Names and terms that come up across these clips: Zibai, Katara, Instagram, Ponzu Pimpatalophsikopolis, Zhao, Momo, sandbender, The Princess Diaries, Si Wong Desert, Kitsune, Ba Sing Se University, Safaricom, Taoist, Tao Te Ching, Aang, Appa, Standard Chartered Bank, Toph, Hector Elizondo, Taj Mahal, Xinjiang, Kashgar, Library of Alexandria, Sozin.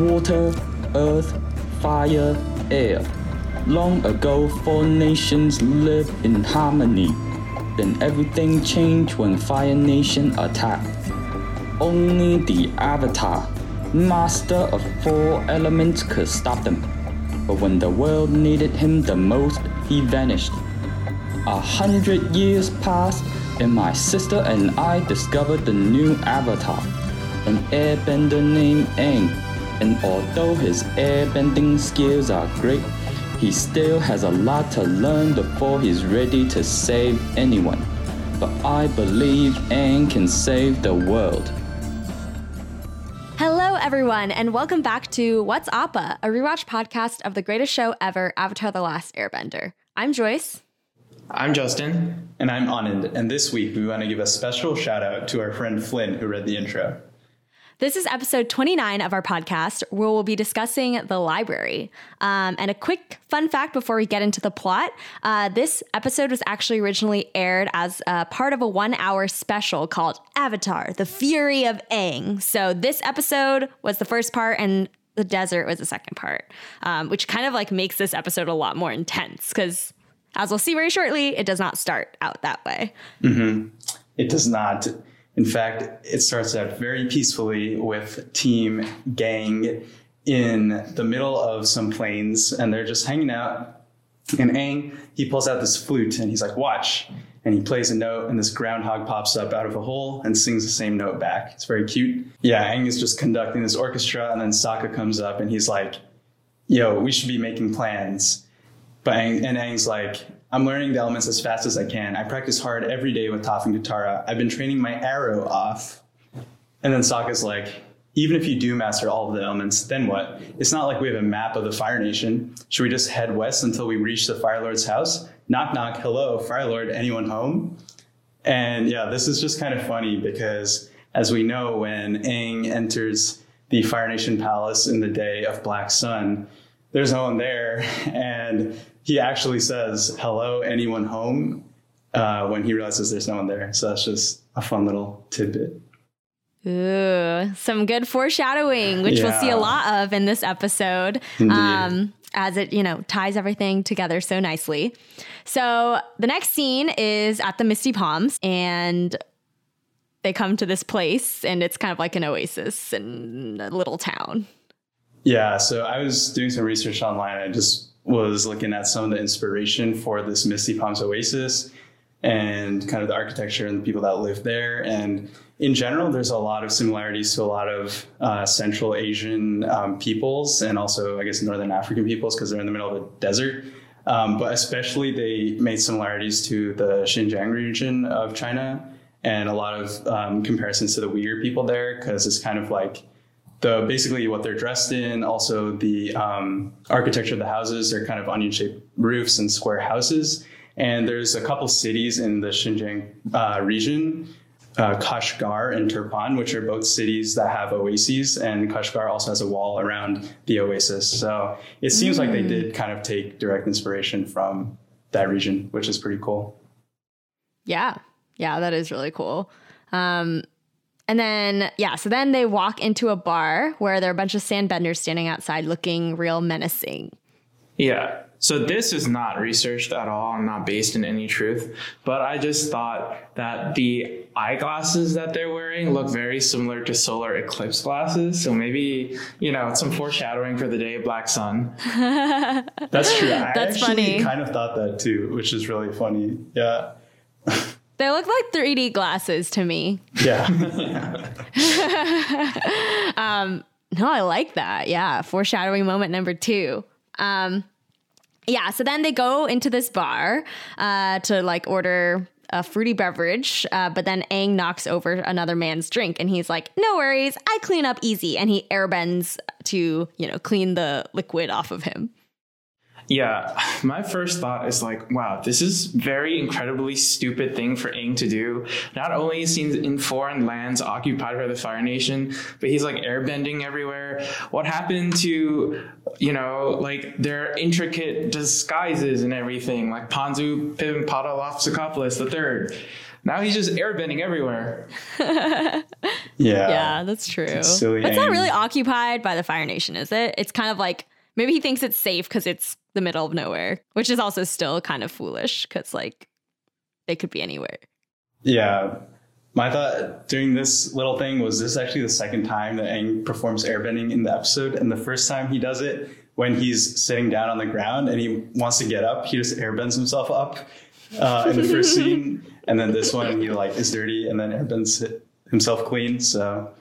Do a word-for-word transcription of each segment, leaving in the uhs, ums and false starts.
water, earth, fire, air. Long ago, four nations lived in harmony. Then everything changed when Fire Nation attacked. Only the Avatar, master of four elements, could stop them. But when the world needed him the most, he vanished. A hundred years passed, and my sister and I discovered the new Avatar, an airbender named Aang. And although his airbending skills are great, he still has a lot to learn before he's ready to save anyone. But I believe Aang can save the world. Hello, everyone, and welcome back to What's Appa, a rewatch podcast of the greatest show ever, Avatar The Last Airbender. I'm Joyce. I'm Justin. And I'm Anand. And this week, we want to give a special shout out to our friend Flynn, who read the intro. This is episode twenty-nine of our podcast, where we'll be discussing the library. Um, and a quick fun fact before we get into the plot. Uh, this episode was actually originally aired as a part of a one-hour special called Avatar, The Fury of Aang. So this episode was the first part and the desert was the second part, um, which kind of like makes this episode a lot more intense because, as we'll see very shortly, it does not start out that way. Mm-hmm. It does not. In fact, it starts out very peacefully with Team Gang in the middle of some plains, and they're just hanging out. And Aang, he pulls out this flute, and he's like, watch. And he plays a note, and this groundhog pops up out of a hole and sings the same note back. It's very cute. Yeah, Aang is just conducting this orchestra, and then Sokka comes up, and he's like, yo, we should be making plans. But Aang, and Aang's like, I'm learning the elements as fast as I can. I practice hard every day with Toph and Katara. I've been training my arrow off. And then Sokka's like, even if you do master all of the elements, then what? It's not like we have a map of the Fire Nation. Should we just head west until we reach the Fire Lord's house? Knock, knock. Hello, Fire Lord. Anyone home? And yeah, this is just kind of funny because, as we know, when Aang enters the Fire Nation palace in the day of Black Sun, there's no one there. And he actually says, hello, anyone home, uh, when he realizes there's no one there. So that's just a fun little tidbit. Ooh, some good foreshadowing, which yeah. we'll see a lot of in this episode, um, as it, you know, ties everything together so nicely. So the next scene is at the Misty Palms, and they come to this place, and it's kind of like an oasis in a little town. Yeah, so I was doing some research online. I just was looking at some of the inspiration for this Misty Palms oasis and kind of the architecture and the people that live there. And in general, there's a lot of similarities to a lot of uh, Central Asian um, peoples and also, I guess, Northern African peoples because they're in the middle of a desert. Um, but especially they made similarities to the Xinjiang region of China and a lot of um, comparisons to the Uyghur people there because it's kind of like the basically what they're dressed in, also the um, architecture of the houses, they're kind of onion-shaped roofs and square houses. And there's a couple cities in the Xinjiang uh, region, uh, Kashgar and Turpan, which are both cities that have oases. And Kashgar also has a wall around the oasis. So it seems mm. like they did kind of take direct inspiration from that region, which is pretty cool. Yeah. Yeah, that is really cool. Um And then, yeah, so then they walk into a bar where there are a bunch of sandbenders standing outside looking real menacing. Yeah. So this is not researched at all and not based in any truth. But I just thought that the eyeglasses that they're wearing look very similar to solar eclipse glasses. So maybe, you know, some foreshadowing for the day of Black Sun. That's true. I That's funny. I kind of thought that too, which is really funny. Yeah. They look like three D glasses to me. Yeah. um, no, I like that. Yeah. Foreshadowing moment number two. Um, yeah. So then they go into this bar uh, to like order a fruity beverage. Uh, but then Aang knocks over another man's drink and he's like, no worries. I clean up easy. And he airbends to, you know, clean the liquid off of him. Yeah, my first thought is like, wow, this is very incredibly stupid thing for Aang to do. Not only is he in foreign lands occupied by the Fire Nation, but he's like airbending everywhere. What happened to, you know, like their intricate disguises and everything, like Ponzu Pimpatalophsikopolis the Third? Now he's just airbending everywhere. yeah. Yeah, that's true. That's not really occupied by the Fire Nation, is it? It's kind of like, maybe he thinks it's safe because it's the middle of nowhere, which is also still kind of foolish because, like, they could be anywhere. Yeah. My thought during this little thing was this is actually the second time that Aang performs airbending in the episode. And the first time he does it, when he's sitting down on the ground and he wants to get up, he just airbends himself up uh, in the first scene. And then this one, he, like, is dirty and then airbends himself clean, so...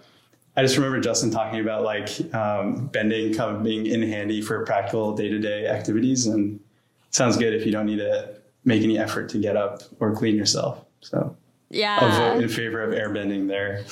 I just remember Justin talking about like um, bending coming in handy for practical day-to-day activities, and it sounds good if you don't need to make any effort to get up or clean yourself. So yeah, I'll vote in favor of airbending there.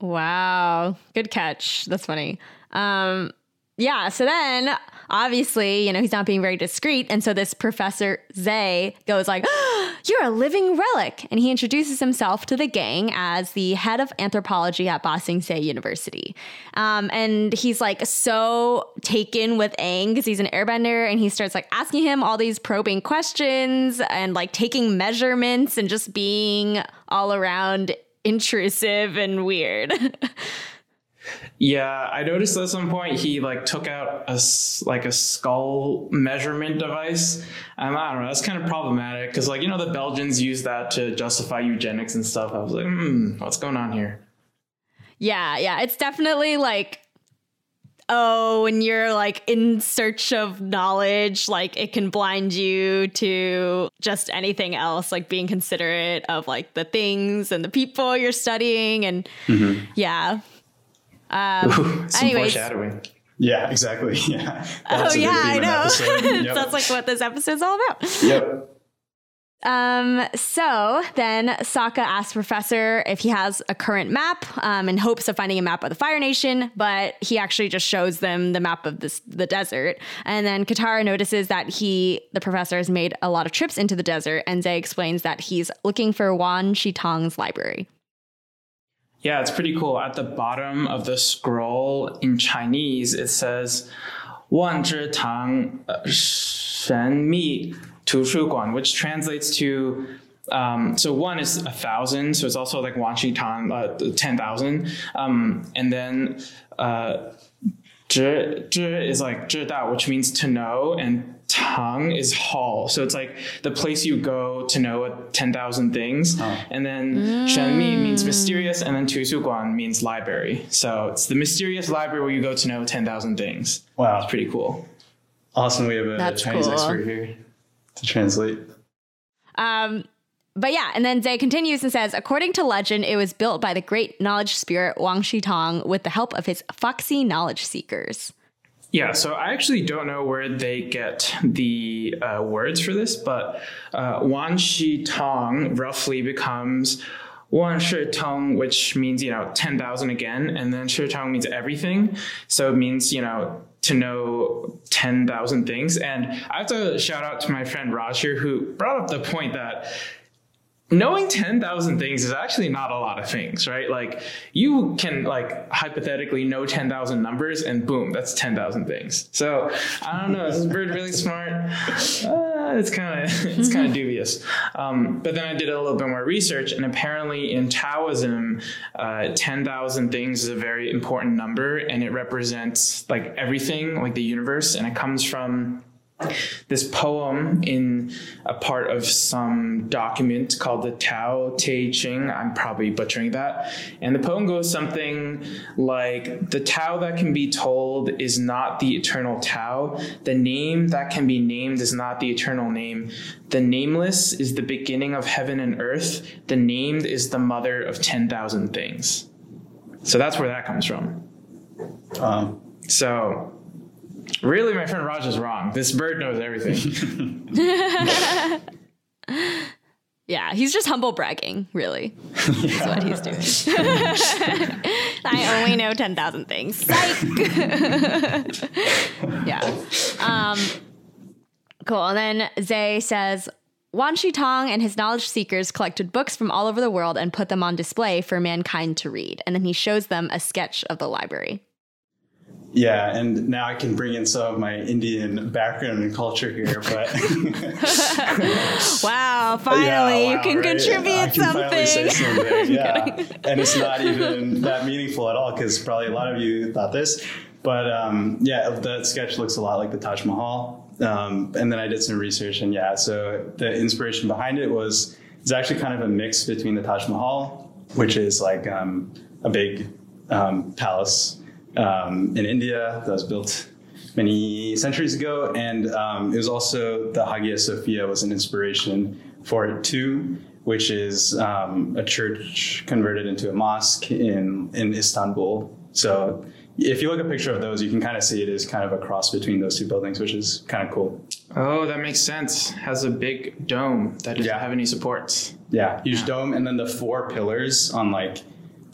Wow, good catch. That's funny. Um, yeah. So then obviously, you know, he's not being very discreet. And so this Professor Zay goes like, oh, you're a living relic. And he introduces himself to the gang as the head of anthropology at Ba Sing Se University. Um, and he's like so taken with Aang because he's an airbender. And he starts like asking him all these probing questions and like taking measurements and just being all around intrusive and weird. Yeah, I noticed at some point he like took out a like a skull measurement device. Um, I don't know, that's kind of problematic because like, you know, the Belgians use that to justify eugenics and stuff. I was like, hmm, what's going on here? Yeah, yeah, it's definitely like, oh, when you're like in search of knowledge, like it can blind you to just anything else, like being considerate of like the things and the people you're studying and mm-hmm. yeah. Um, Ooh, some anyways. Foreshadowing. Yeah, exactly. Yeah. That's oh yeah, I know. Yep. That's like what this episode's all about. Yep. Um, so then Sokka asks Professor if he has a current map, um, in hopes of finding a map of the Fire Nation, but he actually just shows them the map of this, the desert. And then Katara notices that he, the professor has made a lot of trips into the desert. And Zay explains that he's looking for Wan Shi Tong's library. Yeah, it's pretty cool. At the bottom of the scroll in Chinese, it says Wan Shi Tong Shen Mi Tu Shu Guan, which translates to, um, so one is a thousand. So it's also like Wan Shi Tong, uh, ten thousand. Um, and then uh, zhi, zhi is like zhi dao, which means to know. And Tang is hall. So it's like the place you go to know ten thousand things. Oh. And then mm. Shen Mi means mysterious. And then Tu Su Guan means library. So it's the mysterious library where you go to know ten thousand things. Wow. It's pretty cool. Awesome. We have a That's Chinese cool. expert here to translate. Um, But yeah, and then Zay continues and says, according to legend, it was built by the great knowledge spirit Wan Shi Tong with the help of his foxy knowledge seekers. Yeah, so I actually don't know where they get the uh, words for this, but uh, Wan Shi Tong roughly becomes Wan Shi Tong, which means, you know, ten thousand again, and then Shi Tong means everything. So it means, you know, to know ten thousand things. And I have to shout out to my friend Raj here, who brought up the point that knowing ten thousand things is actually not a lot of things, right? Like you can like hypothetically know ten thousand numbers and boom, that's ten thousand things. So I don't know, is this bird really smart? Uh, it's kind of it's kind of dubious. Um, but then I did a little bit more research and apparently in Taoism, uh, ten thousand things is a very important number and it represents like everything, like the universe. And it comes from this poem in a part of some document called the Tao Te Ching. I'm probably butchering that. And the poem goes something like, the Tao that can be told is not the eternal Tao. The name that can be named is not the eternal name. The nameless is the beginning of heaven and earth. The named is the mother of ten thousand things. So that's where that comes from. Um. So... really, my friend Raj is wrong. This bird knows everything. Yeah, he's just humble bragging, really. That's yeah. what he's doing. I only know ten thousand things. Psych! Yeah. Um, Cool. And then Zay says, Wan Shi Tong and his knowledge seekers collected books from all over the world and put them on display for mankind to read. And then he shows them a sketch of the library. Yeah, and now I can bring in some of my Indian background and culture here, but... wow, finally, yeah, wow, you can right? contribute I can something. Finally say something. Yeah. And it's not even that meaningful at all, because probably a lot of you thought this. But um, yeah, that sketch looks a lot like the Taj Mahal. Um, and then I did some research, and yeah, so the inspiration behind it was, it's actually kind of a mix between the Taj Mahal, which is like um, a big um, palace um, in India that was built many centuries ago. And um, it was also the Hagia Sophia was an inspiration for it too, which is um, a church converted into a mosque in, in Istanbul. So if you look at a picture of those, you can kind of see it is kind of a cross between those two buildings, which is kind of cool. Oh, that makes sense. Has a big dome that doesn't yeah. have any supports. Yeah, huge yeah. dome. And then the four pillars on like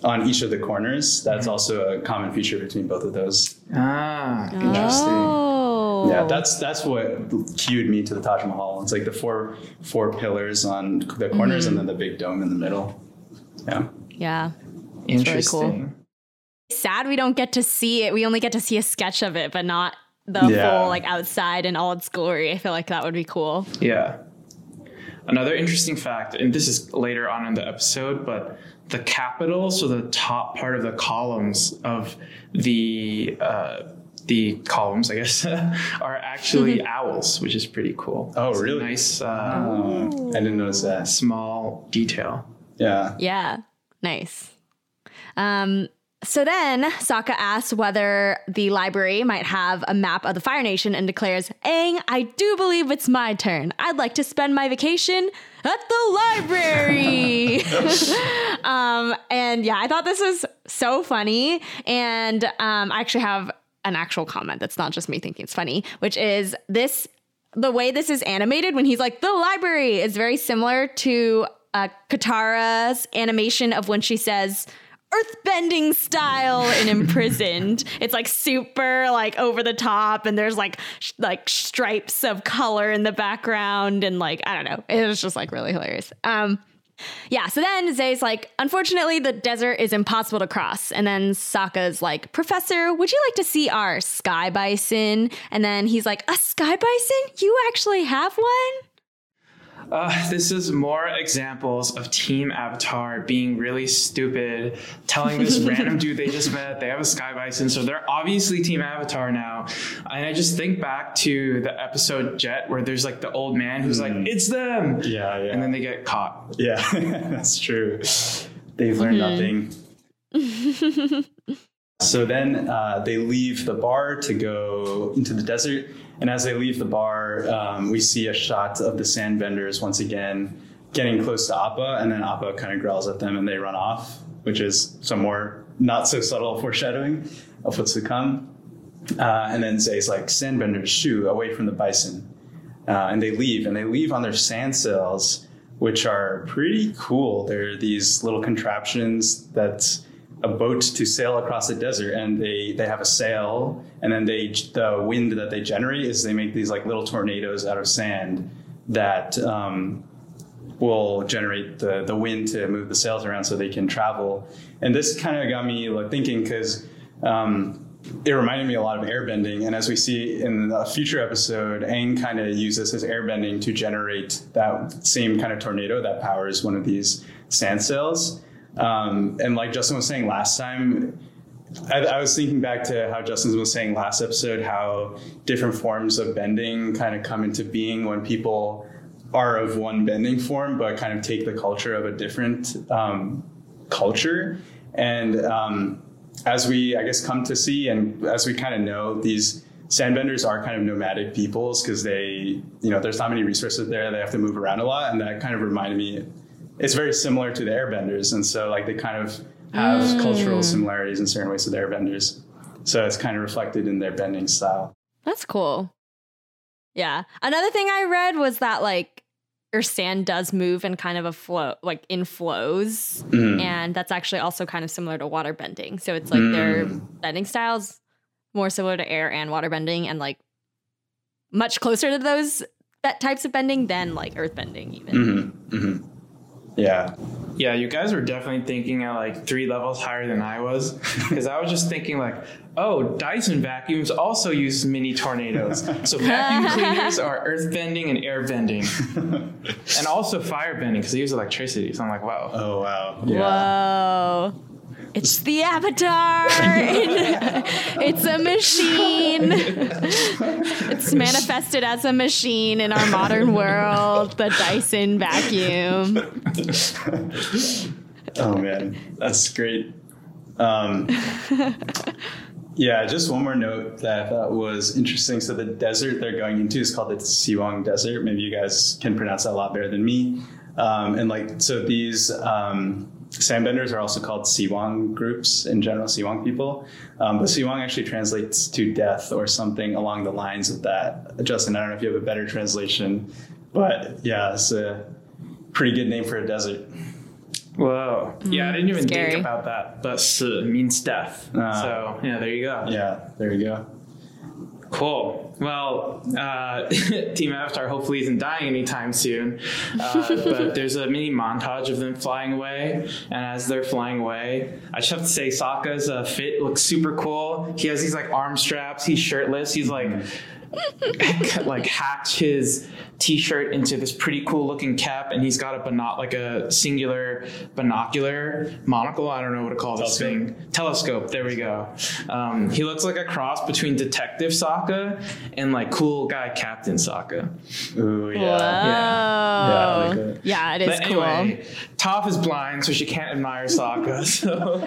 on each of the corners. That's mm-hmm. also a common feature between both of those. Ah, interesting. Oh. Yeah, that's that's what cued me to the Taj Mahal. It's like the four four pillars on the corners mm-hmm. and then the big dome in the middle. Yeah. Yeah. Interesting. Really cool. Sad we don't get to see it. We only get to see a sketch of it, but not the yeah. full like outside in all its glory. I feel like that would be cool. Yeah. Another interesting fact, and this is later on in the episode, but the capital, so the top part of the columns of the uh, the columns, I guess, are actually owls, which is pretty cool. Oh, it's really? Nice. Uh, oh. I didn't notice that. Small detail. Yeah. Yeah. Nice. Um. So then Sokka asks whether the library might have a map of the Fire Nation and declares, Aang, I do believe it's my turn. I'd like to spend my vacation at the library. um, and yeah, I thought this was so funny. And um, I actually have an actual comment that's not just me thinking it's funny, which is this, the way this is animated when he's like, the library is very similar to uh, Katara's animation of when she says, earthbending style and imprisoned. It's like super like over the top, and there's like sh- like stripes of color in the background, and like I don't know, it was just like really hilarious. Um yeah, so then Zay's like, unfortunately the desert is impossible to cross, and then Sokka's like, Professor, would you like to see our sky bison? And then he's like, a sky bison? You actually have one? Uh, this is more examples of Team Avatar being really stupid, telling this random dude they just met, they have a sky bison, so they're obviously Team Avatar now. And I just think back to the episode Jet, where there's like the old man who's mm-hmm. like, it's them! Yeah, yeah. And then they get caught. Yeah, that's true. They've learned mm-hmm. nothing. So then uh, they leave the bar to go into the desert. And as they leave the bar, um, we see a shot of the sandbenders once again getting close to Appa, and then Appa kind of growls at them and they run off, which is some more not so subtle foreshadowing of what's to come. Uh, and then Zay's like, sandbenders, shoo, away from the bison. Uh, and they leave, and they leave on their sand sails, which are pretty cool. They're these little contraptions that... a boat to sail across the desert, and they they have a sail, and then they the wind that they generate is they make these like little tornadoes out of sand that um will generate the the wind to move the sails around so they can travel. And this kind of got me like thinking, because um it reminded me a lot of airbending, and as we see in a future episode, Aang kind of uses his airbending to generate that same kind of tornado that powers one of these sand sails. Um, and like Justin was saying last time, I, I was thinking back to how Justin was saying last episode, how different forms of bending kind of come into being when people are of one bending form, but kind of take the culture of a different um, culture. And um, as we, I guess, come to see, and as we kind of know, these sandbenders are kind of nomadic peoples, because they, you know, there's not many resources there. They have to move around a lot. And that kind of reminded me, it's very similar to the airbenders. And so like they kind of have mm. cultural similarities in certain ways to the airbenders. So it's kind of reflected in their bending style. That's cool. Yeah. Another thing I read was that like your sand does move in kind of a flow, like in flows. Mm. And that's actually also kind of similar to water bending. So it's like mm. their bending styles more similar to air and water bending, and like much closer to those that types of bending than like earthbending even. Mm-hmm. Mm-hmm. Yeah. Yeah, you guys were definitely thinking at like three levels higher than I was, because I was just thinking like, oh, Dyson vacuums also use mini tornadoes. So vacuum cleaners are earthbending and airbending, and also firebending because they use electricity. So I'm like, wow. Oh, wow. Yeah. Whoa. It's the avatar. It's a machine. It's manifested as a machine in our modern world, the Dyson vacuum. Oh, man. That's great. Um, yeah, just one more note that I thought was interesting. So the desert they're going into is called the Si Wong Desert. Maybe you guys can pronounce that a lot better than me. Um, and like, so these... Um, Sandbenders are also called Si Wong groups, in general, Si Wong people. Um, but Si Wong actually translates to death or something along the lines of that. Justin, I don't know if you have a better translation, but yeah, it's a pretty good name for a desert. Whoa. Mm, yeah, I didn't even scary. think about that. But Si means death. Uh, so yeah, there you go. Yeah, there you go. Cool. Well, uh, Team Avatar hopefully isn't dying anytime soon, uh, but there's a mini montage of them flying away, and as they're flying away, I just have to say Sokka's uh, fit looks super cool. He has these like arm straps, he's shirtless, he's like like hacked his t-shirt into this pretty cool looking cap, and he's got a binoc- like a singular binocular monocle. I don't know what to call this telescope. thing telescope there we go um He looks like a cross between Detective Sokka and like cool guy Captain Sokka. Ooh, yeah. Yeah. Yeah, like yeah, it is. But cool anyway, Toph is blind, so she can't admire Sokka, so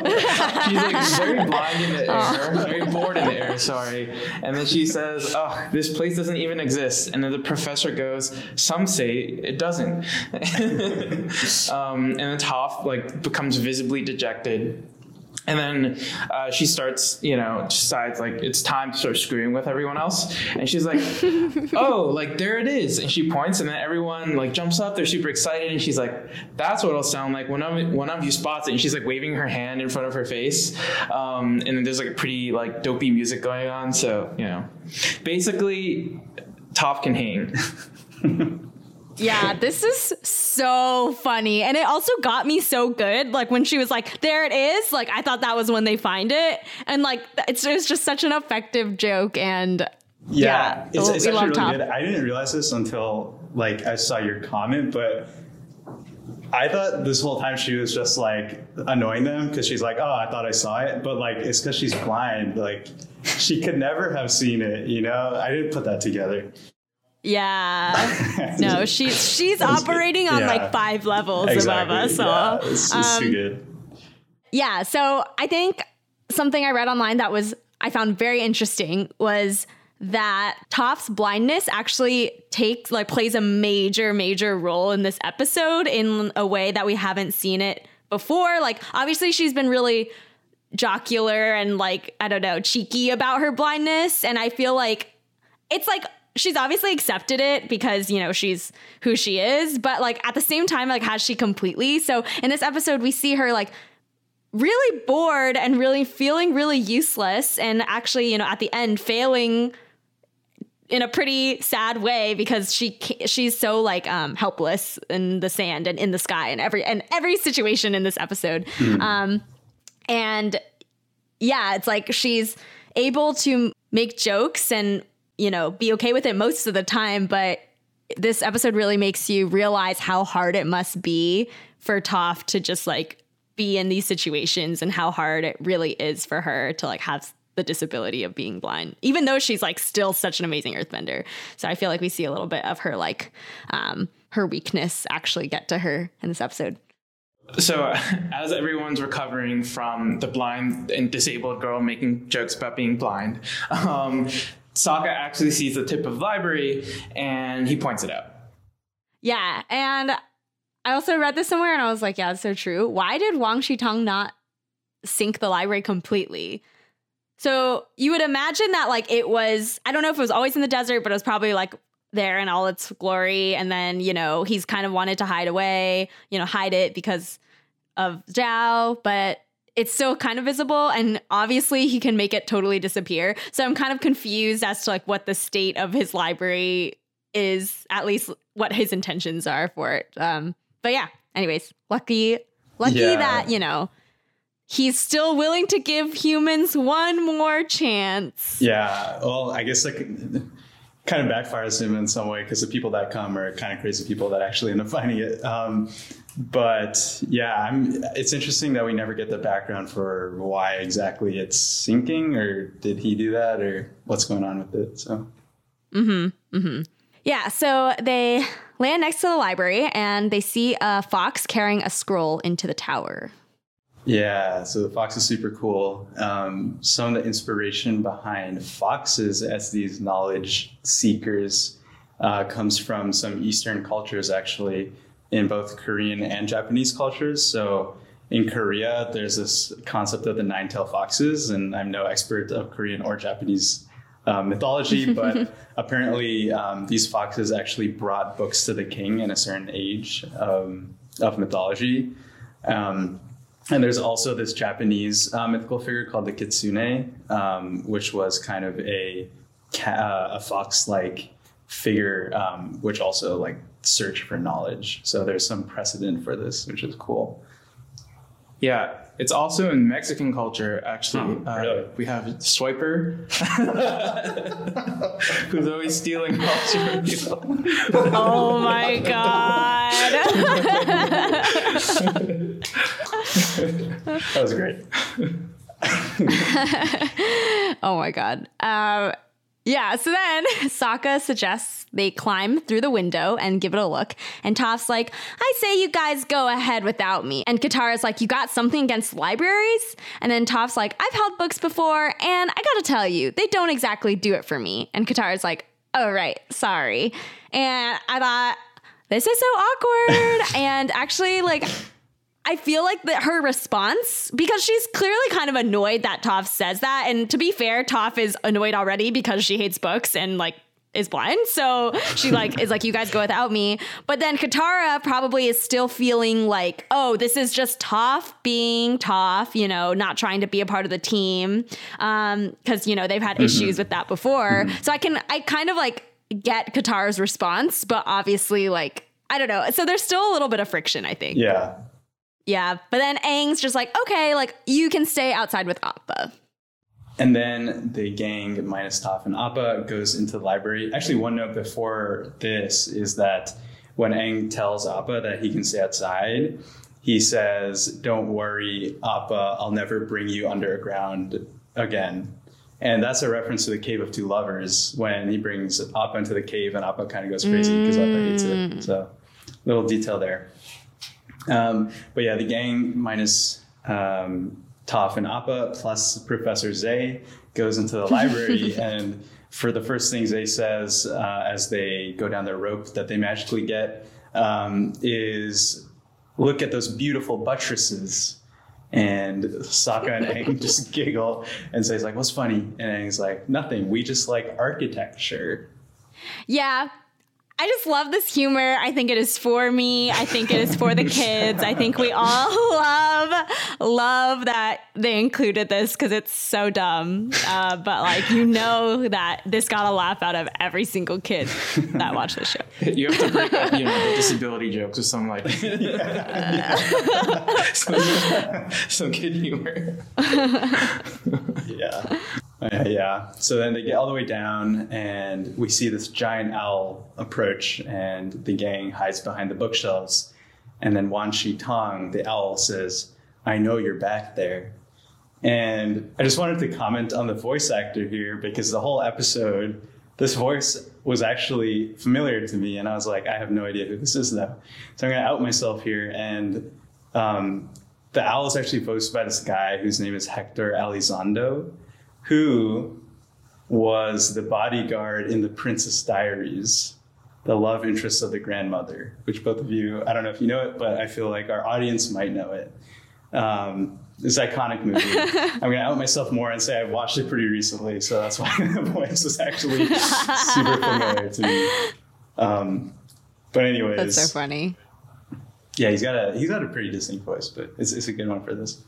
she's like very blind in the air, very bored in the air, sorry and then she says, oh, this place doesn't even exist. And then the professor goes, some say it doesn't. Um, and then Toph like becomes visibly dejected, and then uh, she starts, you know, decides like it's time to start screwing with everyone else. And she's like, oh, like there it is. And she points, and then everyone like jumps up. They're super excited. And she's like, that's what it'll sound like when one, one of you spots it. And she's like waving her hand in front of her face. Um, and then there's like a pretty like dopey music going on. So, you know, basically Toph can hang. Yeah, this is so funny. And it also got me so good. Like when she was like, there it is. Like I thought that was when they find it. And like, it's, it was just such an effective joke. And yeah, yeah it's, it's actually really Toph. good. I didn't realize this until like I saw your comment, but I thought this whole time she was just like annoying them because she's like, oh, I thought I saw it. But like, it's because she's blind. Like she could never have seen it. You know, I didn't put that together. Yeah. No, she's she's operating good. on yeah. like five levels exactly. above us yeah. all. It's, it's um, too good. Yeah. So I think something I read online that was I found very interesting was that Toph's blindness actually takes like plays a major, major role in this episode in a way that we haven't seen it before. Like obviously she's been really jocular and like, I don't know, cheeky about her blindness. And I feel like it's like she's obviously accepted it because, you know, she's who she is. But like at the same time, like has she completely? So in this episode, we see her like really bored and really feeling really useless. And actually, you know, at the end, failing in a pretty sad way because she she's so like um, helpless in the sand and in the sky and every and every situation in this episode. Mm. Um, and yeah, it's like she's able to make jokes and, you know, be okay with it most of the time. But this episode really makes you realize how hard it must be for Toph to just like be in these situations and how hard it really is for her to like have the disability of being blind, even though she's like still such an amazing earthbender. So I feel like we see a little bit of her like um, her weakness actually get to her in this episode. So uh, as everyone's recovering from the blind and disabled girl making jokes about being blind, um, Sokka actually sees the tip of the library and he points it out. Yeah. And I also read this somewhere and I was like, yeah, that's so true. Why did Wan Shi Tong not sink the library completely? So you would imagine that like it was, I don't know if it was always in the desert, but it was probably like there in all its glory. And then, you know, he's kind of wanted to hide away, you know, hide it because of Zhao, but it's still kind of visible, and obviously he can make it totally disappear. So I'm kind of confused as to like what the state of his library is at least what his intentions are for it. Um, but yeah, anyways, lucky, lucky yeah. that, you know, he's still willing to give humans one more chance. Yeah. Well, I guess like kind of backfires him in some way because the people that come are kind of crazy people that actually end up finding it. Um, but yeah, I'm, it's interesting that we never get the background for why exactly it's sinking, or did he do that, or what's going on with it? So. Mm-hmm. Mm-hmm. Yeah, so they land next to the library and they see a fox carrying a scroll into the tower. Yeah, so the fox is super cool. Um, some of the inspiration behind foxes as these knowledge seekers uh, comes from some Eastern cultures, actually, in both Korean and Japanese cultures. So in Korea, there's this concept of the nine-tailed foxes, and I'm no expert of Korean or Japanese Uh, mythology, but apparently um, these foxes actually brought books to the king in a certain age um, of mythology. Um, and there's also this Japanese uh, mythical figure called the Kitsune, um, which was kind of a uh, a fox-like figure, um, which also like searched for knowledge. So there's some precedent for this, which is cool. Yeah. It's also in Mexican culture, actually. Oh, really? uh, we have Swiper, who's always stealing culture. Oh my God. That was great. Oh my God. Um, yeah, so then Sokka suggests they climb through the window and give it a look. And Toph's like, I say you guys go ahead without me. And Katara's like, you got something against libraries? And then Toph's like, I've held books before, and I gotta tell you, they don't exactly do it for me. And Katara's like, oh, right, sorry. And I thought, this is so awkward. And actually, like, I feel like that her response, because she's clearly kind of annoyed that Toph says that. And to be fair, Toph is annoyed already because she hates books and like is blind. So she like is like, you guys go without me. But then Katara probably is still feeling like, oh, this is just Toph being Toph, you know, not trying to be a part of the team. Um, cause you know, they've had mm-hmm. issues with that before. Mm-hmm. So I can, I kind of like get Katara's response, but obviously like, I don't know. So there's still a little bit of friction, I think. Yeah. Yeah, but then Aang's just like, okay, like, you can stay outside with Appa. And then the gang, minus Toph and Appa, goes into the library. Actually, one note before this is that when Aang tells Appa that he can stay outside, he says, don't worry, Appa, I'll never bring you underground again. And that's a reference to the Cave of Two Lovers, when he brings Appa into the cave and Appa kind of goes crazy because mm. Appa hates it. So, little detail there. Um, but yeah, the gang minus um, Toph and Appa plus Professor Zei goes into the library. And for the first thing Zei says uh, as they go down their rope that they magically get um, is, look at those beautiful buttresses. And Sokka and Aang just giggle. And Zei's like, what's funny? And Aang's like, nothing. We just like architecture. Yeah. I just love this humor. I think it is for me. I think it is for the kids. I think we all love, love that they included this because it's so dumb. Uh, but like, you know that this got a laugh out of every single kid that watched the show. You have to break up, you know, the disability jokes with some like some, some kid humor. Yeah. Uh, yeah. So then they get all the way down and we see this giant owl approach and the gang hides behind the bookshelves. And then Wan Shi Tong, the owl, says, I know you're back there. And I just wanted to comment on the voice actor here because the whole episode, this voice was actually familiar to me. And I was like, I have no idea who this is though. So I'm going to out myself here. And um, the owl is actually voiced by this guy whose name is Hector Elizondo, who was the bodyguard in The Princess Diaries, the love interest of the grandmother, which both of you, I don't know if you know it, but I feel like our audience might know it. Um, this iconic movie. I'm going to out myself more and say I've watched it pretty recently, so that's why the voice is actually super familiar to me. Um, but anyways. That's so funny. Yeah, he's got a he's got a pretty distinct voice, but it's it's a good one for this.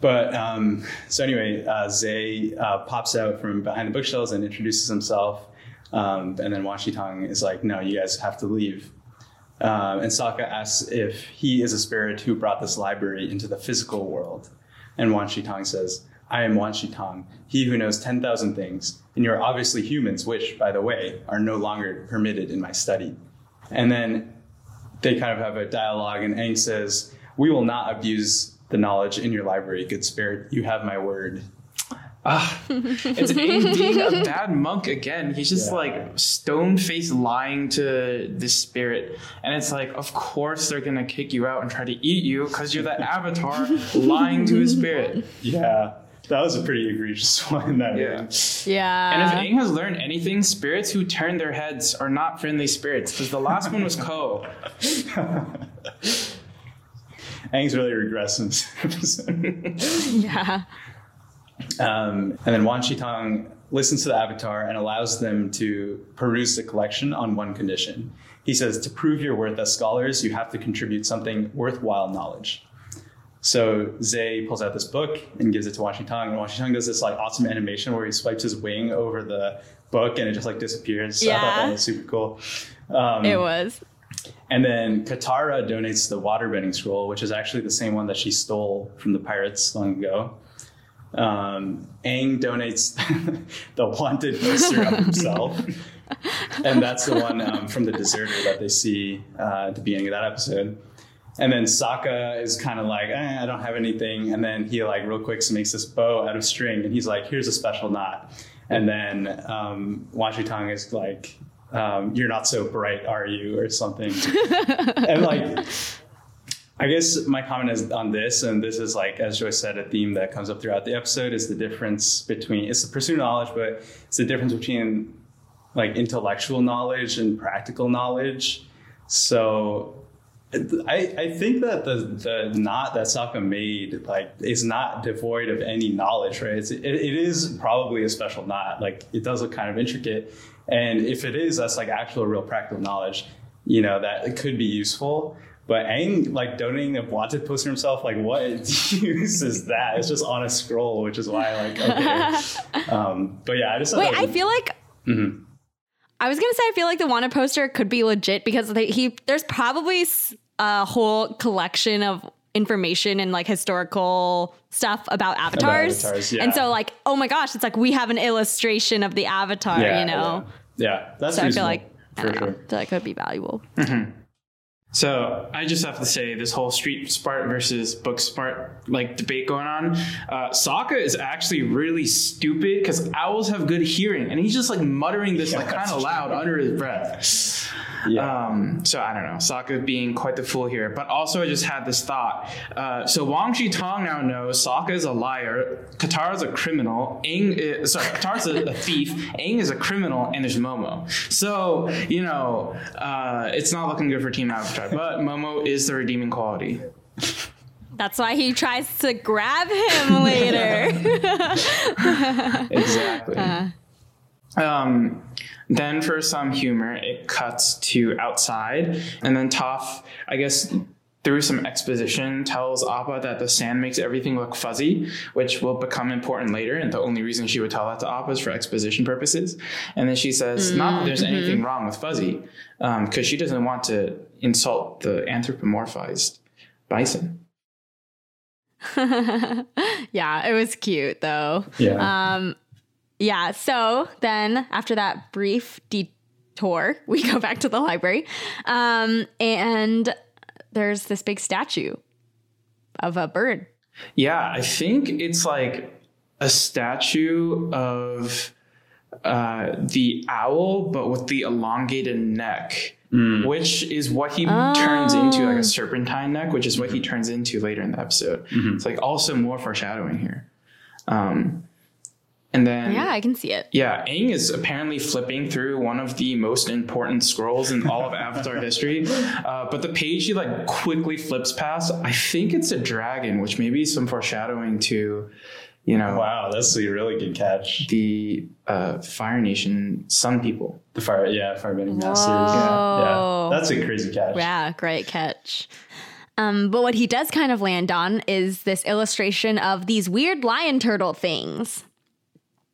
But um, so anyway, uh, Zei uh, pops out from behind the bookshelves and introduces himself. Um, and then Wan Shi Tong is like, no, you guys have to leave. Um, and Sokka asks if he is a spirit who brought this library into the physical world. And Wan Shi Tong says, I am Wan Shi Tong, he who knows ten thousand things, and you're obviously humans, which, by the way, are no longer permitted in my study. And then they kind of have a dialogue, and Aang says, we will not abuse the knowledge in your library, good spirit, you have my word. Ah, it's Aang being a bad monk again. He's just yeah. like stone-faced lying to this spirit. And it's like, of course they're going to kick you out and try to eat you because you're the avatar lying to a spirit. Yeah, that was a pretty egregious one. That yeah. yeah. And if Aang has learned anything, spirits who turn their heads are not friendly spirits, because the last one was Ko. Aang's really regressed in this episode. Yeah. Um, and then Wan Shi Tong listens to the avatar and allows them to peruse the collection on one condition. He says, to prove your worth as scholars, you have to contribute something worthwhile knowledge. So Zay pulls out this book and gives it to Wan Shi Tong, and Wan Shi Tong does this like awesome animation where he swipes his wing over the book and it just like disappears. Yeah. So I thought that was super cool. Um, it was. And then Katara donates the waterbending scroll, which is actually the same one that she stole from the pirates long ago. Um, Aang donates the wanted poster of himself, and that's the one um, from the deserter that they see uh, at the beginning of that episode. And then Sokka is kind of like, eh, I don't have anything, and then he like real quick makes this bow out of string, and he's like, here's a special knot. And then um, Wan Shi Tong is like, um, you're not so bright, are you, or something. And like, I guess my comment is on this, and this is like, as Joyce said, a theme that comes up throughout the episode, is the difference between, it's the pursuit of knowledge, but it's the difference between like intellectual knowledge and practical knowledge. So I, I think that the, the knot that Sokka made like is not devoid of any knowledge, right? It's, it, it is probably a special knot. Like it does look kind of intricate. And if it is, that's like actual real practical knowledge, you know, that it could be useful. But Aang, like, donating a wanted poster himself, like, what use is that? It's just on a scroll, which is why, like, okay. Um, but yeah, I just... Wait, I feel like... Mm-hmm. I was going to say, I feel like the wanted poster could be legit because they, he there's probably a whole collection of information and, like, historical stuff about avatars. About avatars, yeah. And so, like, oh my gosh, it's like we have an illustration of the avatar, yeah, you know? Yeah, yeah, that's so reasonable. I feel like, I don't know, sure. I feel like that could be valuable. Mm-hmm. So I just have to say this whole street smart versus book smart like debate going on. Uh, Sokka is actually really stupid because owls have good hearing, and he's just like muttering this yeah, like kind of loud under his breath. Yeah. Um, so I don't know, Sokka being quite the fool here. But also I just had this thought. Uh, so Wan Shi Tong now knows Sokka is a liar, Katara's a criminal, Aang is, sorry, Katara's a, a thief, Aang is a criminal, and there's Momo. So, you know, uh, it's not looking good for Team Avatar. But Momo is the redeeming quality. That's why he tries to grab him later. Exactly. Uh. Um, then for some humor, it cuts to outside. And then Toph, I guess, through some exposition, tells Appa that the sand makes everything look fuzzy, which will become important later. And the only reason she would tell that to Appa is for exposition purposes. And then she says, mm, not that there's mm-hmm. anything wrong with fuzzy, um, because she doesn't want to insult the anthropomorphized bison. Yeah, it was cute though. Yeah. Um, yeah. So then after that brief detour, we go back to the library, um, and there's this big statue of a bird. Yeah, I think it's like a statue of uh, the owl, but with the elongated neck, mm. which is what he oh. turns into, like a serpentine neck, which is what he turns into later in the episode. Mm-hmm. It's like also more foreshadowing here. Um, and then... Yeah, I can see it. Yeah, Aang is apparently flipping through one of the most important scrolls in all of Avatar history. Uh, but the page he like quickly flips past, I think it's a dragon, which may be some foreshadowing to, you know... Wow, that's a really good catch. The uh, Fire Nation Sun People. The Fire, yeah, Firebending Masters. Yeah, yeah, that's a crazy catch. Yeah, great catch. Um, but what he does kind of land on is this illustration of these weird lion turtle things.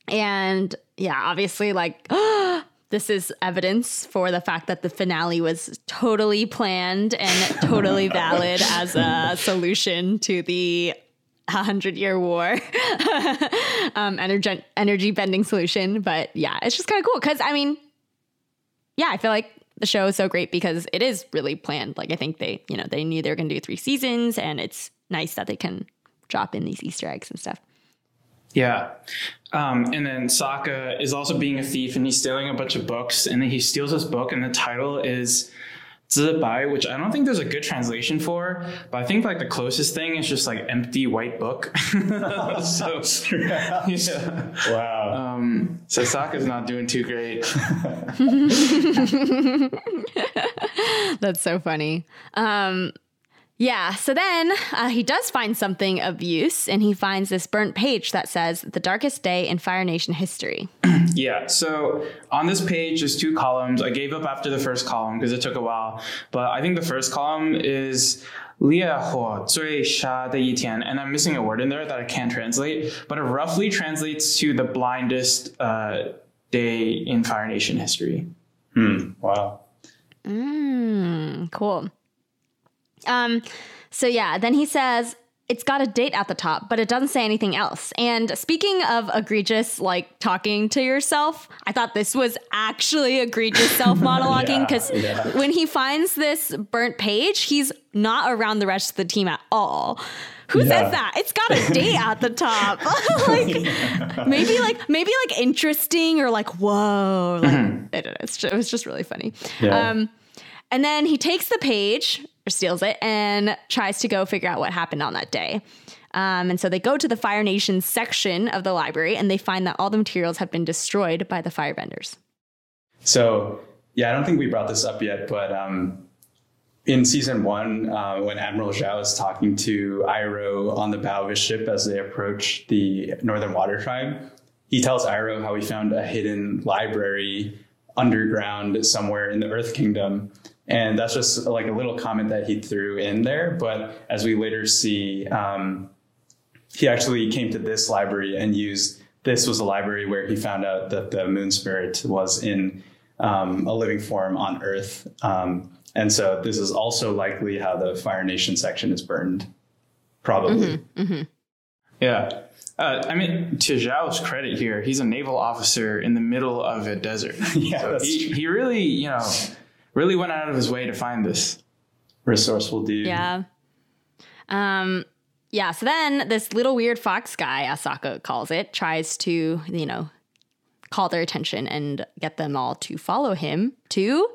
And yeah, obviously, like, oh, This is evidence for the fact that the finale was totally planned and totally valid as a solution to the hundred-year war um, energy, energy bending solution. But yeah, it's just kind of cool because, I mean, yeah, I feel like the show is so great because it is really planned. Like, I think they, you know, they knew they were going to do three seasons, and it's nice that they can drop in these Easter eggs and stuff. Yeah. Um, and then Sokka is also being a thief, and he's stealing a bunch of books, and then he steals this book, and the title is Zibai, which I don't think there's a good translation for, but I think like the closest thing is just like empty white book. so yeah. Yeah. Wow. Um, so Sokka's not doing too great. That's so funny. Um, Yeah, so then uh, he does find something of use, and he finds this burnt page that says, "The Darkest Day in Fire Nation History." Yeah, so on this page, there's two columns. I gave up after the first column because it took a while, but I think the first column is Lia Huo Zui Sha De Yitian, and I'm missing a word in there that I can't translate, but it roughly translates to the blindest uh, day in Fire Nation history. Hmm, wow. Mm, cool. Um, so yeah, then he says it's got a date at the top, but it doesn't say anything else. And speaking of egregious, like talking to yourself, I thought this was actually egregious self-monologuing because yeah, yeah. when he finds this burnt page, he's not around the rest of the team at all. Who yeah. says that? It's got a date at the top. like yeah. maybe like, maybe like interesting or like, whoa, like, I don't know. It's just, it was just really funny. Yeah. Um, and then he takes the page, or steals it, and tries to go figure out what happened on that day. Um, and so they go to the Fire Nation section of the library, and they find that all the materials have been destroyed by the firebenders. So, yeah, I don't think we brought this up yet, but um, in season one, uh, when Admiral Zhao is talking to Iroh on the bow of his ship as they approach the Northern Water Tribe, he tells Iroh how he found a hidden library underground somewhere in the Earth Kingdom. And that's just like a little comment that he threw in there. But as we later see, um, he actually came to this library and used, this was a library where he found out that the moon spirit was in um, a living form on Earth. Um, and so this is also likely how the Fire Nation section is burned. Probably. Mm-hmm, mm-hmm. Yeah. Uh, I mean, to Zhao's credit here, he's a naval officer in the middle of a desert. yeah, so that's he, true. He really, you know... Really went out of his way to find this resourceful dude. Yeah. Um, yeah. So then this little weird fox guy, as Sokka calls it, tries to, you know, call their attention and get them all to follow him to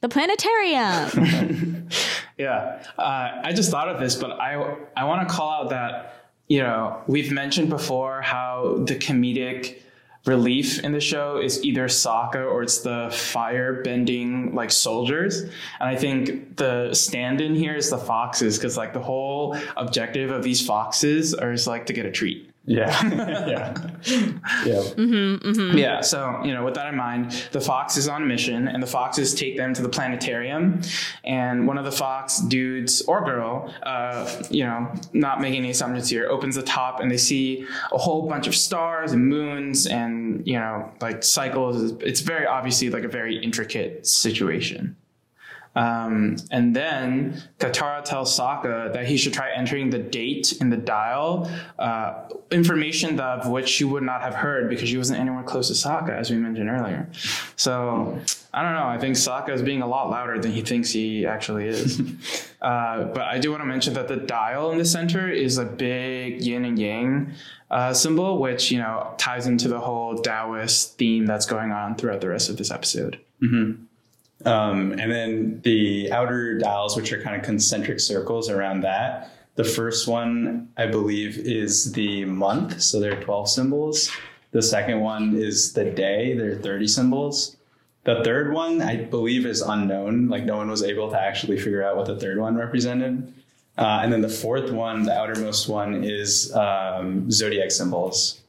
the planetarium. yeah. Uh, I just thought of this, but I, I want to call out that, you know, we've mentioned before how the comedic relief in the show is either Sokka or it's the fire bending like soldiers, and I think the stand-in here is the foxes, because like the whole objective of these foxes are is like to get a treat. Yeah. yeah. Yeah. Mm-hmm, mm-hmm. Yeah. So, you know, with that in mind, the fox is on a mission, and the foxes take them to the planetarium, and one of the fox dudes or girl, uh, you know, not making any assumptions here, opens the top, and they see a whole bunch of stars and moons and, you know, like cycles. It's very obviously like a very intricate situation. Um, and then Katara tells Sokka that he should try entering the date in the dial, uh, information of which she would not have heard because she wasn't anywhere close to Sokka, as we mentioned earlier. So I don't know. I think Sokka is being a lot louder than he thinks he actually is. uh, but I do want to mention that the dial in the center is a big yin and yang uh, symbol, which, you know, ties into the whole Taoist theme that's going on throughout the rest of this episode. Mm-hmm. Um, and then the outer dials, which are kind of concentric circles around that. The first one, I believe, is the month. So there are twelve symbols. The second one is the day. There are thirty symbols. The third one, I believe, is unknown. Like no one was able to actually figure out what the third one represented. Uh, and then the fourth one, the outermost one, is um, zodiac symbols,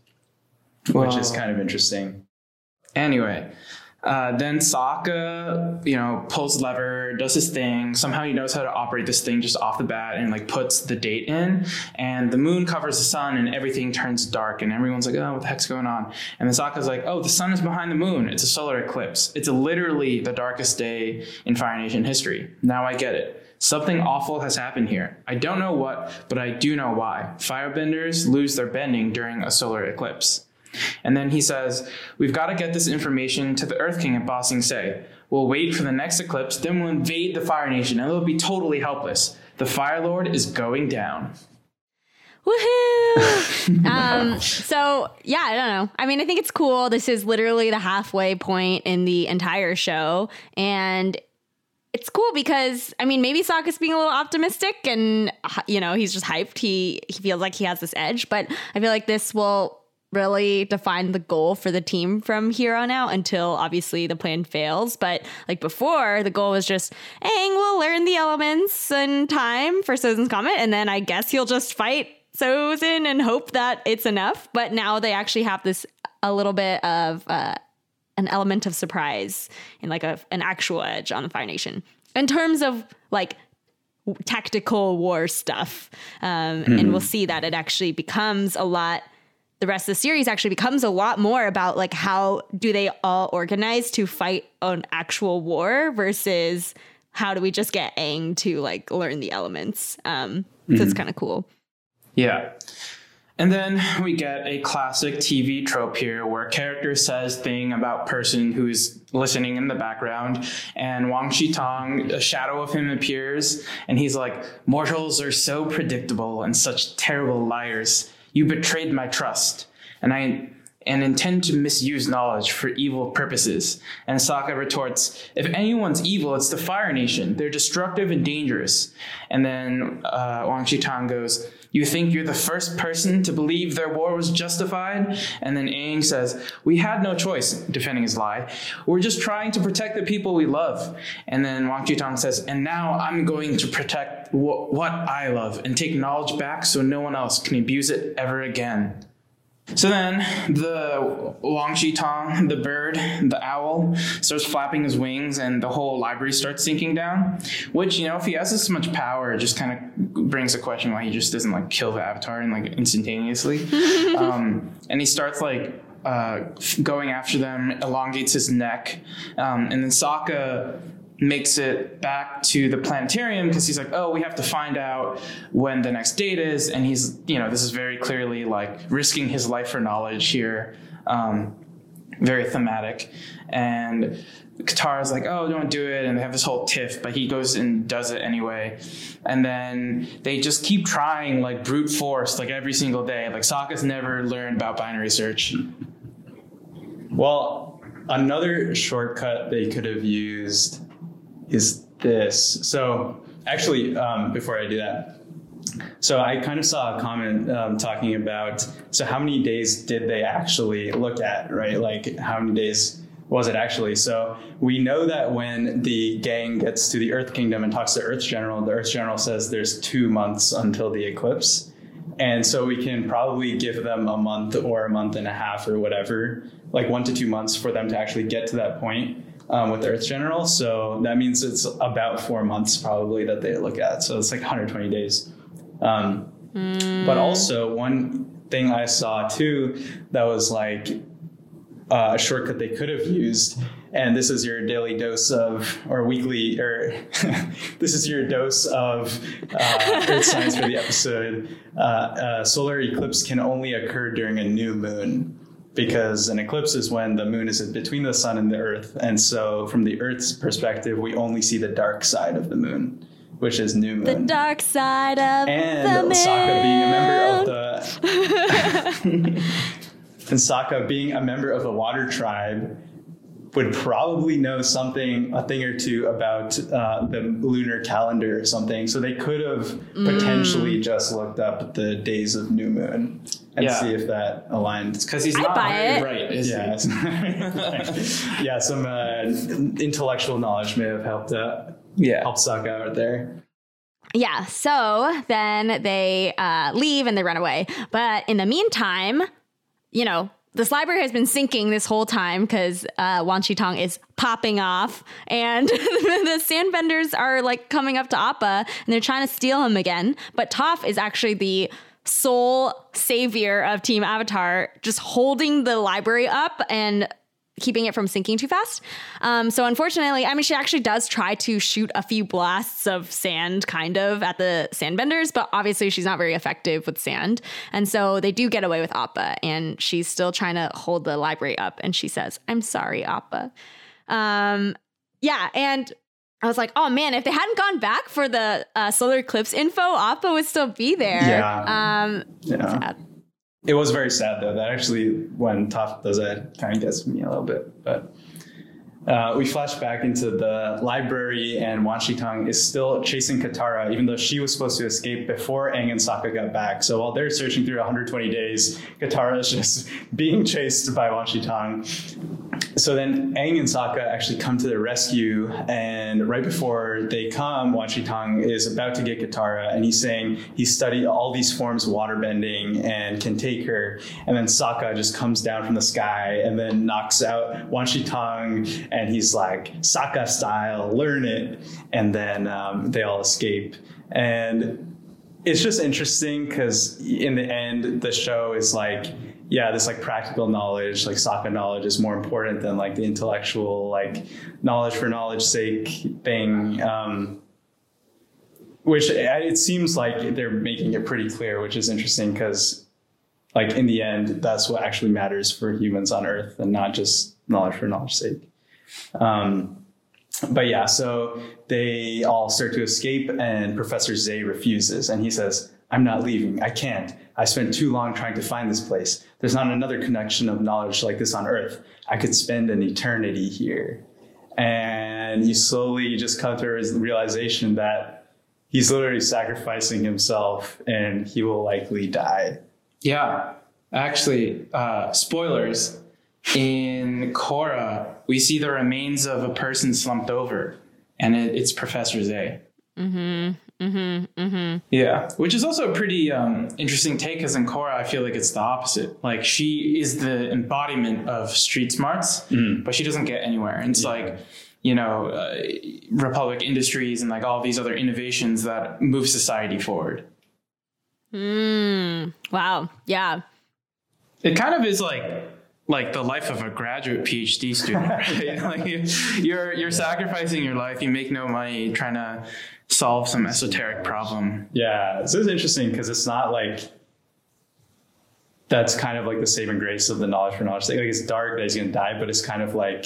wow. which is kind of interesting. Anyway. Uh, then Sokka, you know, pulls lever, does his thing. Somehow he knows how to operate this thing just off the bat and like puts the date in, and the moon covers the sun and everything turns dark and everyone's like, oh, what the heck's going on? And then Sokka's like, oh, the sun is behind the moon. It's a solar eclipse. It's literally the darkest day in Fire Nation history. Now I get it. Something awful has happened here. I don't know what, but I do know why. Firebenders lose their bending during a solar eclipse. And then he says, we've got to get this information to the Earth King at Ba Sing Se. We'll wait for the next eclipse, then we'll invade the Fire Nation, and they'll be totally helpless. The Fire Lord is going down. Woohoo! um, so, yeah, I don't know. I mean, I think it's cool. This is literally the halfway point in the entire show. And it's cool because, I mean, maybe Sokka's being a little optimistic and, you know, he's just hyped. He, he feels like he has this edge, but I feel like this will really define the goal for the team from here on out until obviously the plan fails. But like before, the goal was just, Aang will learn the elements in time for Sozin's Comet, and then I guess he'll just fight Sozin and hope that it's enough. But now they actually have this a little bit of uh, an element of surprise and like a, an actual edge on the Fire Nation in terms of like tactical war stuff. Um, mm-hmm. And we'll see that it actually becomes a lot the rest of the series actually becomes a lot more about like how do they all organize to fight an actual war versus how do we just get Aang to like learn the elements. Um, mm-hmm. So it's kind of cool. Yeah. And then we get a classic T V trope here where character says thing about person who's listening in the background, and Wan Shi Tong, a shadow of him appears, and he's like, mortals are so predictable and such terrible liars. You betrayed my trust, and I and intend to misuse knowledge for evil purposes. And Sokka retorts, if anyone's evil, it's the Fire Nation. They're destructive and dangerous. And then uh, Wan Shi Tong goes, you think you're the first person to believe their war was justified? And then Aang says, we had no choice, defending his lie. We're just trying to protect the people we love. And then Wan Shi Tong says, and now I'm going to protect wh- what I love and take knowledge back so no one else can abuse it ever again. So then the Wan Shi Tong, the bird, the owl, starts flapping his wings and the whole library starts sinking down, which, you know, if he has this much power, it just kind of brings a question why he just doesn't like kill the Avatar and like instantaneously. um, and he starts like uh, going after them, elongates his neck. Um, and then Sokka makes it back to the planetarium because he's like, oh, we have to find out when the next date is. And he's, you know, this is very clearly like risking his life for knowledge here. Um, very thematic. And Katara's like, oh, don't do it. And they have this whole tiff, but he goes and does it anyway. And then they just keep trying like brute force, like every single day. Like Sokka's never learned about binary search. Well, another shortcut they could have used is this. So actually, um, before I do that, so I kind of saw a comment um, talking about, so how many days did they actually look at, right? Like how many days was it actually? So we know that when the gang gets to the Earth Kingdom and talks to Earth General, the Earth General says there's two months until the eclipse. And so we can probably give them a month or a month and a half or whatever, like one to two months for them to actually get to that point. Um, with Earth General. So that means it's about four months probably that they look at. So it's like one hundred twenty days. Um, mm. But also one thing I saw too, that was like uh, a shortcut they could have used. And this is your daily dose of, or weekly, or this is your dose of uh, Earth Science for the episode. Uh, uh, solar eclipse can only occur during a new moon, because an eclipse is when the moon is between the sun and the Earth. And so from the Earth's perspective, we only see the dark side of the moon, which is new moon. The dark side of and the moon. Sokka being a member of the and Sokka being a member of the water tribe would probably know something, a thing or two about uh, the lunar calendar or something. So they could have mm. potentially just looked up the days of new moon. And yeah. see if that aligns. Because he's I not very bright, is yeah. he? yeah, some uh, intellectual knowledge may have helped uh, yeah. help Sokka out there. Yeah, so then they uh, leave and they run away. But in the meantime, you know, This library has been sinking this whole time because uh, Wan Shi Tong is popping off, and the sandbenders are like coming up to Appa and they're trying to steal him again. But Toph is actually the sole savior of Team Avatar, just holding the library up and keeping it from sinking too fast. Um, so unfortunately, I mean, she actually does try to shoot a few blasts of sand kind of at the sandbenders, but obviously she's not very effective with sand. And so they do get away with Appa, and she's still trying to hold the library up. And she says, "I'm sorry, Appa." Um, yeah. And I was like, oh man, if they hadn't gone back for the uh, solar eclipse info, Appa would still be there. Yeah. Um, yeah. Sad. It was very sad, though. That actually, when Toph does that, kind of gets me a little bit. But uh, we flash back into the library, and Wan Shi Tong is still chasing Katara, even though she was supposed to escape before Aang and Sokka got back. So while they're searching through one hundred twenty days, Katara is just being chased by Wan Shi Tong. So then Aang and Sokka actually come to their rescue, and right before they come, Wan Shi Tong is about to get Katara, and he's saying he studied all these forms of waterbending and can take her. And then Sokka just comes down from the sky and then knocks out Wan Shi Tong, and he's like, "Sokka style, learn it." And then um, they all escape. And it's just interesting because in the end, the show is like, yeah, this like practical knowledge, like Sokka knowledge, is more important than like the intellectual, like knowledge for knowledge's sake thing. Um, which it seems like they're making it pretty clear, which is interesting because like in the end, that's what actually matters for humans on Earth and not just knowledge for knowledge's sake. Um, but yeah, so they all start to escape, and Professor Zay refuses, and he says, "I'm not leaving. I can't. I spent too long trying to find this place. There's not another connection of knowledge like this on Earth. I could spend an eternity here." And you slowly just come to his realization that he's literally sacrificing himself and he will likely die. Yeah, actually, uh, spoilers. In Korra, we see the remains of a person slumped over, and it, it's Professor Zay. Mm-hmm. Mm-hmm, mm-hmm. Yeah, which is also a pretty um, interesting take, because in Korra, I feel like it's the opposite. Like, she is the embodiment of street smarts, mm. but she doesn't get anywhere. And it's yeah. like, you know, uh, Republic Industries and like all these other innovations that move society forward. Mm. Wow. Yeah. It kind of is like like the life of a graduate PhD student, right? Like you, you're you're sacrificing your life. You make no money trying to solve some esoteric problem. Yeah, so it's interesting because it's not like that's kind of like the saving grace of the knowledge for knowledge. Like, it's dark that he's going to die, but it's kind of like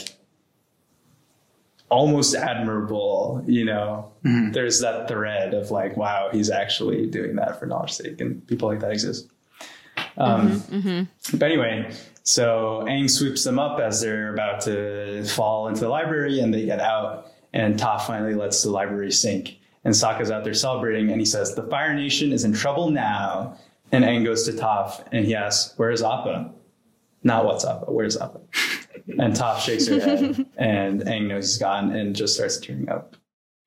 almost admirable, you know? Mm-hmm. There's that thread of like, wow, he's actually doing that for knowledge's sake, and people like that exist. Um, mm-hmm, mm-hmm. But anyway, so Aang swoops them up as they're about to fall into the library, and they get out, and Toph finally lets the library sink. And Sokka's out there celebrating, and he says, "The Fire Nation is in trouble now." And Aang goes to Toph, and he asks, "Where is Appa?" Not what's Appa, where's Appa? And Toph shakes her head, and Aang knows he's gone and just starts tearing up.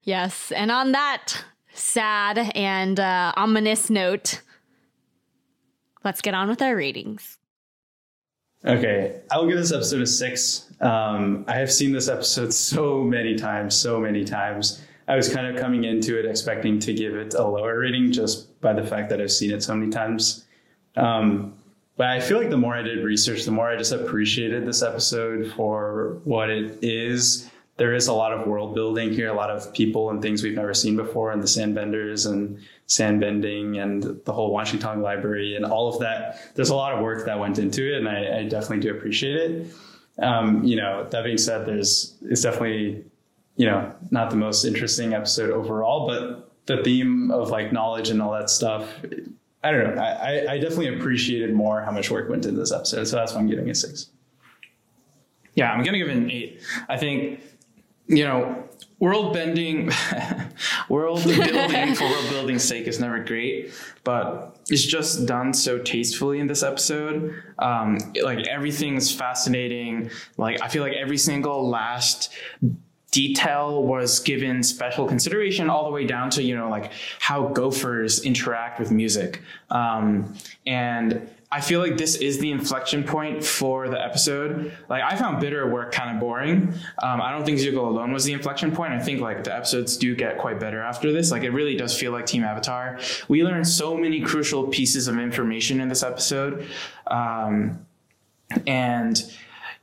Yes, and on that sad and uh, ominous note, let's get on with our ratings. Okay, I'll give this episode a six. Um, I have seen this episode so many times, so many times. I was kind of coming into it expecting to give it a lower rating just by the fact that I've seen it so many times. Um, but I feel like the more I did research, the more I just appreciated this episode for what it is. There is a lot of world building here, a lot of people and things we've never seen before, and the sandbenders and sandbending and the whole Wan Shi Tong library and all of that. There's a lot of work that went into it, and I, I definitely do appreciate it. Um, you know, that being said, there's it's definitely, you know, not the most interesting episode overall, but the theme of like knowledge and all that stuff, I don't know. I, I definitely appreciated more how much work went into this episode. So that's why I'm giving a six. Yeah, I'm going to give it an eight. I think, you know, world bending, world building for world building's sake is never great, but it's just done so tastefully in this episode. Um, like everything's fascinating. Like I feel like every single last detail was given special consideration, all the way down to, you know, like how gophers interact with music. Um, and I feel like this is the inflection point for the episode. Like, I found bitter work kind of boring. Um, I don't think Zuko alone was the inflection point. I think like the episodes do get quite better after this. Like, it really does feel like Team Avatar. We learned so many crucial pieces of information in this episode. Um, and,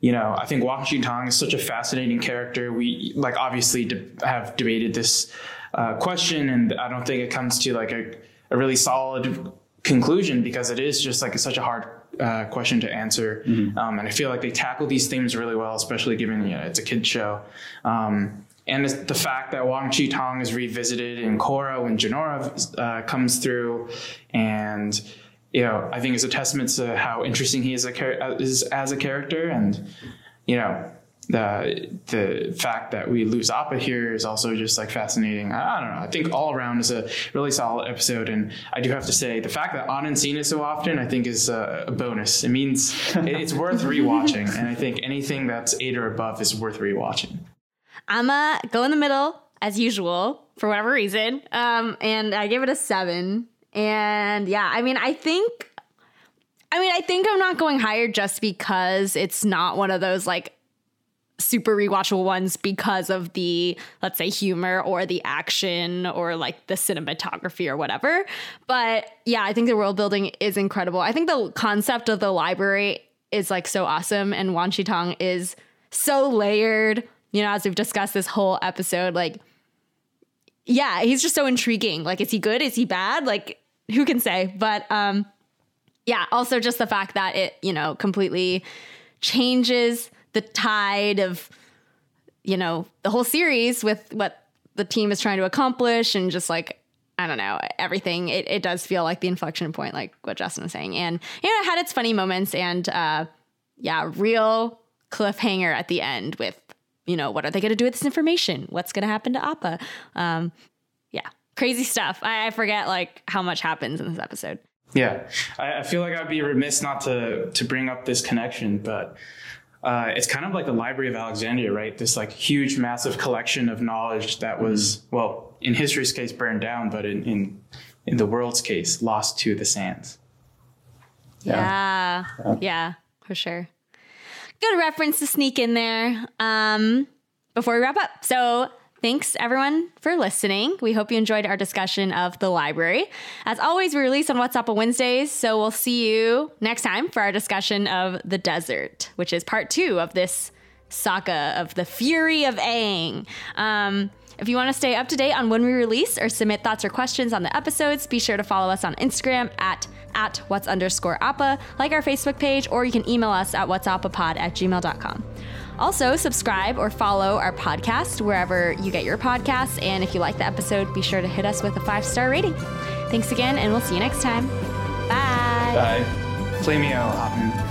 you know, I think Wan Shi Tong is such a fascinating character. We like obviously de- have debated this uh, question, and I don't think it comes to like a, a really solid conclusion, because it is just like such a hard uh, question to answer. Mm-hmm. Um, and I feel like they tackle these themes really well, especially given, you know, it's a kid's show. Um, and the fact that Wan Shi Tong is revisited in Korra when Jinora uh, comes through, and, you know, I think is a testament to how interesting he is, a char- is as a character. And, you know, the the fact that we lose Appa here is also just like fascinating. I, I don't know. I think all around is a really solid episode, and I do have to say the fact that Annen's seen it so often, I think, is a, a bonus. It means it, it's worth rewatching, and I think anything that's eight or above is worth rewatching. I'ma go in the middle as usual for whatever reason, um, and I give it a seven. And yeah, I mean, I think, I mean, I think I'm not going higher just because it's not one of those like super rewatchable ones because of the, let's say, humor or the action or like the cinematography or whatever. But yeah, I think the world building is incredible. I think the concept of the library is like so awesome, and Wan Shi Tong is so layered, you know, as we've discussed this whole episode. Like, yeah, he's just so intriguing. Like, is he good? Is he bad? Like, who can say? But um, yeah, also just the fact that it, you know, completely changes the tide of, you know, the whole series with what the team is trying to accomplish, and just like, I don't know, everything. It, it does feel like the inflection point, like what Justin was saying. And, you know, it had its funny moments, and uh, yeah, real cliffhanger at the end with, you know, what are they going to do with this information? What's going to happen to Appa? Um, yeah, crazy stuff. I, I forget like how much happens in this episode. Yeah, I, I feel like I'd be remiss not to to bring up this connection, but uh, it's kind of like the Library of Alexandria, right? This like huge, massive collection of knowledge that was, mm-hmm. well, in history's case, burned down, but in in, in the world's case, lost to the sands. Yeah, yeah, yeah, for sure. Good reference to sneak in there um, before we wrap up. So thanks, everyone, for listening. We hope you enjoyed our discussion of the library. As always, we release on What's Up on Wednesdays, so we'll see you next time for our discussion of the desert, which is part two of this saga of the Fury of Aang. Um, if you want to stay up to date on when we release or submit thoughts or questions on the episodes, be sure to follow us on Instagram at at what's underscore appa, like our Facebook page, or you can email us at whatsappapod at gmail dot com. Also, subscribe or follow our podcast wherever you get your podcasts, and if you like the episode, be sure to hit us with a five-star rating. Thanks again, and we'll see you next time. Bye. Bye. Play me out, Hoffman.